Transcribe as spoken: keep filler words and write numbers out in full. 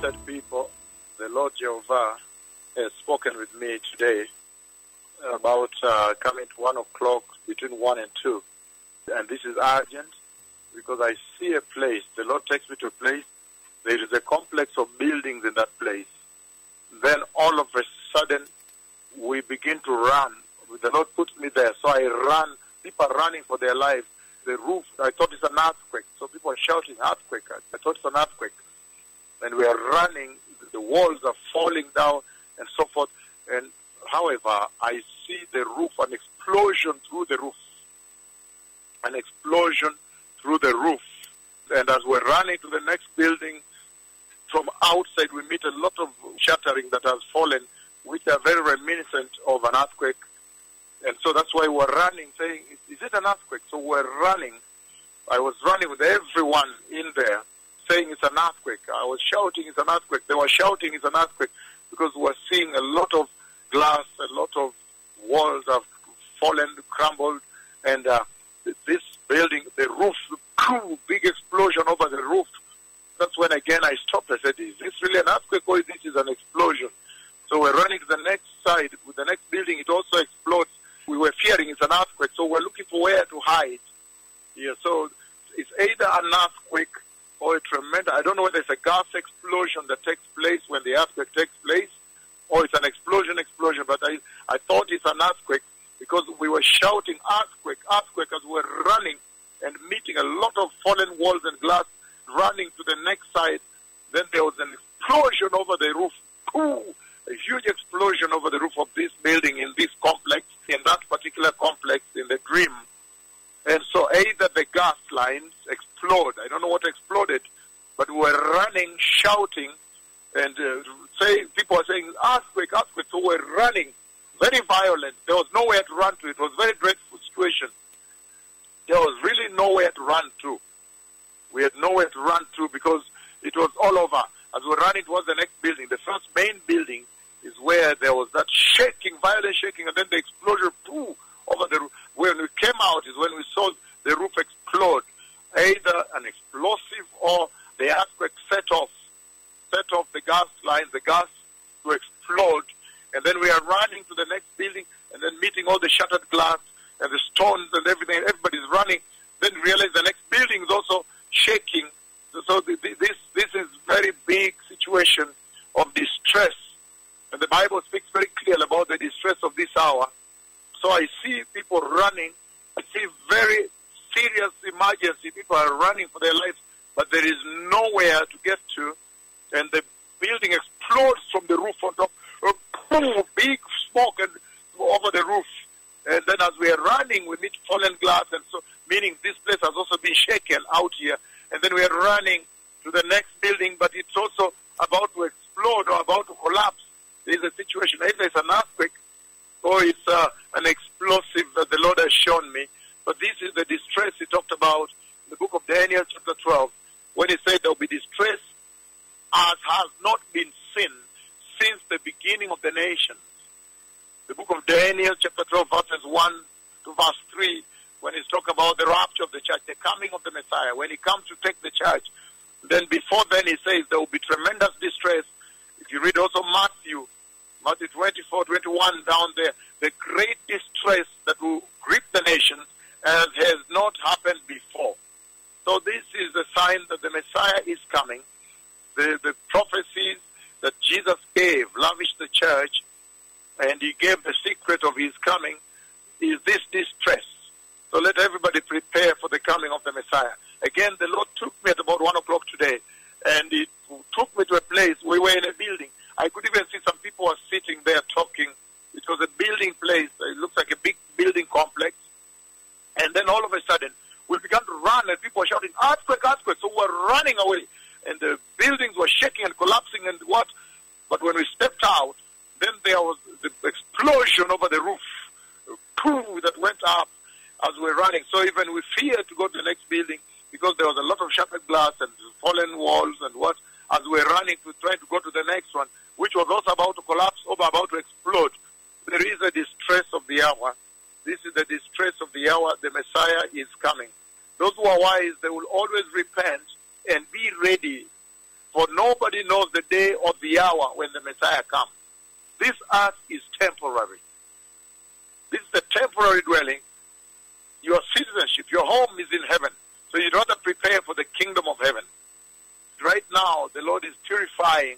Blessed people, the Lord Jehovah has spoken with me today about uh, coming to one o'clock, between one and two. And this is urgent because I see a place. The Lord takes me to a place. There is a complex of buildings in that place. Then all of a sudden, we begin to run. The Lord puts me there. So I run. People are running for their lives. The roof, I thought it's an earthquake. So people are shouting, earthquake. I thought it's an earthquake. And we are running. The walls are falling down and so forth. And however, I see the roof, an explosion through the roof. An explosion through the roof. And as we're running to the next building, from outside we meet a lot of shattering that has fallen, which are very reminiscent of an earthquake. And so that's why we're running, saying, is it an earthquake? So we're running. I was running with everyone in there, saying it's an earthquake. I was shouting, it's an earthquake. They were shouting, it's an earthquake, because we're seeing a lot of glass, a lot of walls have fallen, crumbled, and uh, this building, the roof, big explosion over the roof. That's when again I stopped. I said, is this really an earthquake or this is an explosion? So we're running to the next side, with the next building, it also explodes. We were fearing it's an earthquake, so we're looking for where to hide. Yeah, so it's either an earthquake or a tremendous, I don't know whether it's a gas explosion that takes place when the earthquake takes place, or it's an explosion, explosion, but I, I thought it's an earthquake because we were shouting earthquake, earthquake as we were running and meeting a lot of fallen walls and glass, running to the next side. Then there was an explosion over the roof. Ooh, a huge explosion over the roof of this building in this complex, in that particular complex in the dream. And so either the gas lines explode, I don't know what exploded, but we were running, shouting, and uh, say, people were saying, earthquake, earthquake, so we were running, very violent. There was nowhere to run to. It was a very dreadful situation. There was really nowhere to run to. We had nowhere to run to because it was all over. As we were running towards the next building, the first main building is where there was that shaking, violent shaking, and then the explosion, poof, over the roof. When we came out is when we saw the roof explode, either an explosive or the earthquake set off, set off the gas lines, the gas to explode, and then we are running to the next building and then meeting all the shattered glass and the stones and everything, everybody's running, then realize the next building is also shaking. So this this is very big situation of distress. And the Bible speaks very clearly about the distress of this hour. So I see people running. I see very serious emergency. People are running for their lives, but there is nowhere to get to. And the building explodes from the roof on top. A boom, big smoke and over the roof. And then as we are running, we meet fallen glass. And so, meaning this place has also been shaken out here. And then we are running to the next building, but it's also about to explode or about to collapse. There is a situation, either it's an earthquake or it's uh, an explosive that the Lord has shown me. But this is the distress he talked about in the book of Daniel chapter twelve, when he said there will be distress as has not been seen since the beginning of the nations. The book of Daniel chapter twelve, verses one to verse three, when he's talking about the rapture of the church, the coming of the Messiah, when he comes to take the church. Then before then he says there will be tremendous distress. If you read also Matthew, Matthew twenty-four, twenty-one down there, the great distress that will grip the nation as has not happened before. So this is a sign that the Messiah is coming. The, the prophecies that Jesus gave lavished the church, and he gave the secret of his coming, is this distress. So let everybody prepare for the coming of the Messiah. Again, the Lord took me at about one o'clock today, and it took me to a place. We were in a building. I could even see some people were sitting there talking. It was a building place. It looks like a big building complex. And then all of a sudden, we began to run, and people were shouting, earthquake, earthquake. So we were running away, and the buildings were shaking and collapsing and what. But when we stepped out, then there was the explosion over the roof, poof, that went up. As we're running, so even we feared to go to the next building because there was a lot of shattered glass and fallen walls and what. As we're running to try to go to the next one, which was also about to collapse or about to explode. There is a distress of the hour. This is the distress of the hour. The Messiah is coming. Those who are wise, they will always repent and be ready For nobody knows the day or the hour when the Messiah comes. This earth is temporary. This is a temporary dwelling. Your citizenship, your home is in heaven. So you'd rather prepare for the kingdom of heaven. Right now, the Lord is purifying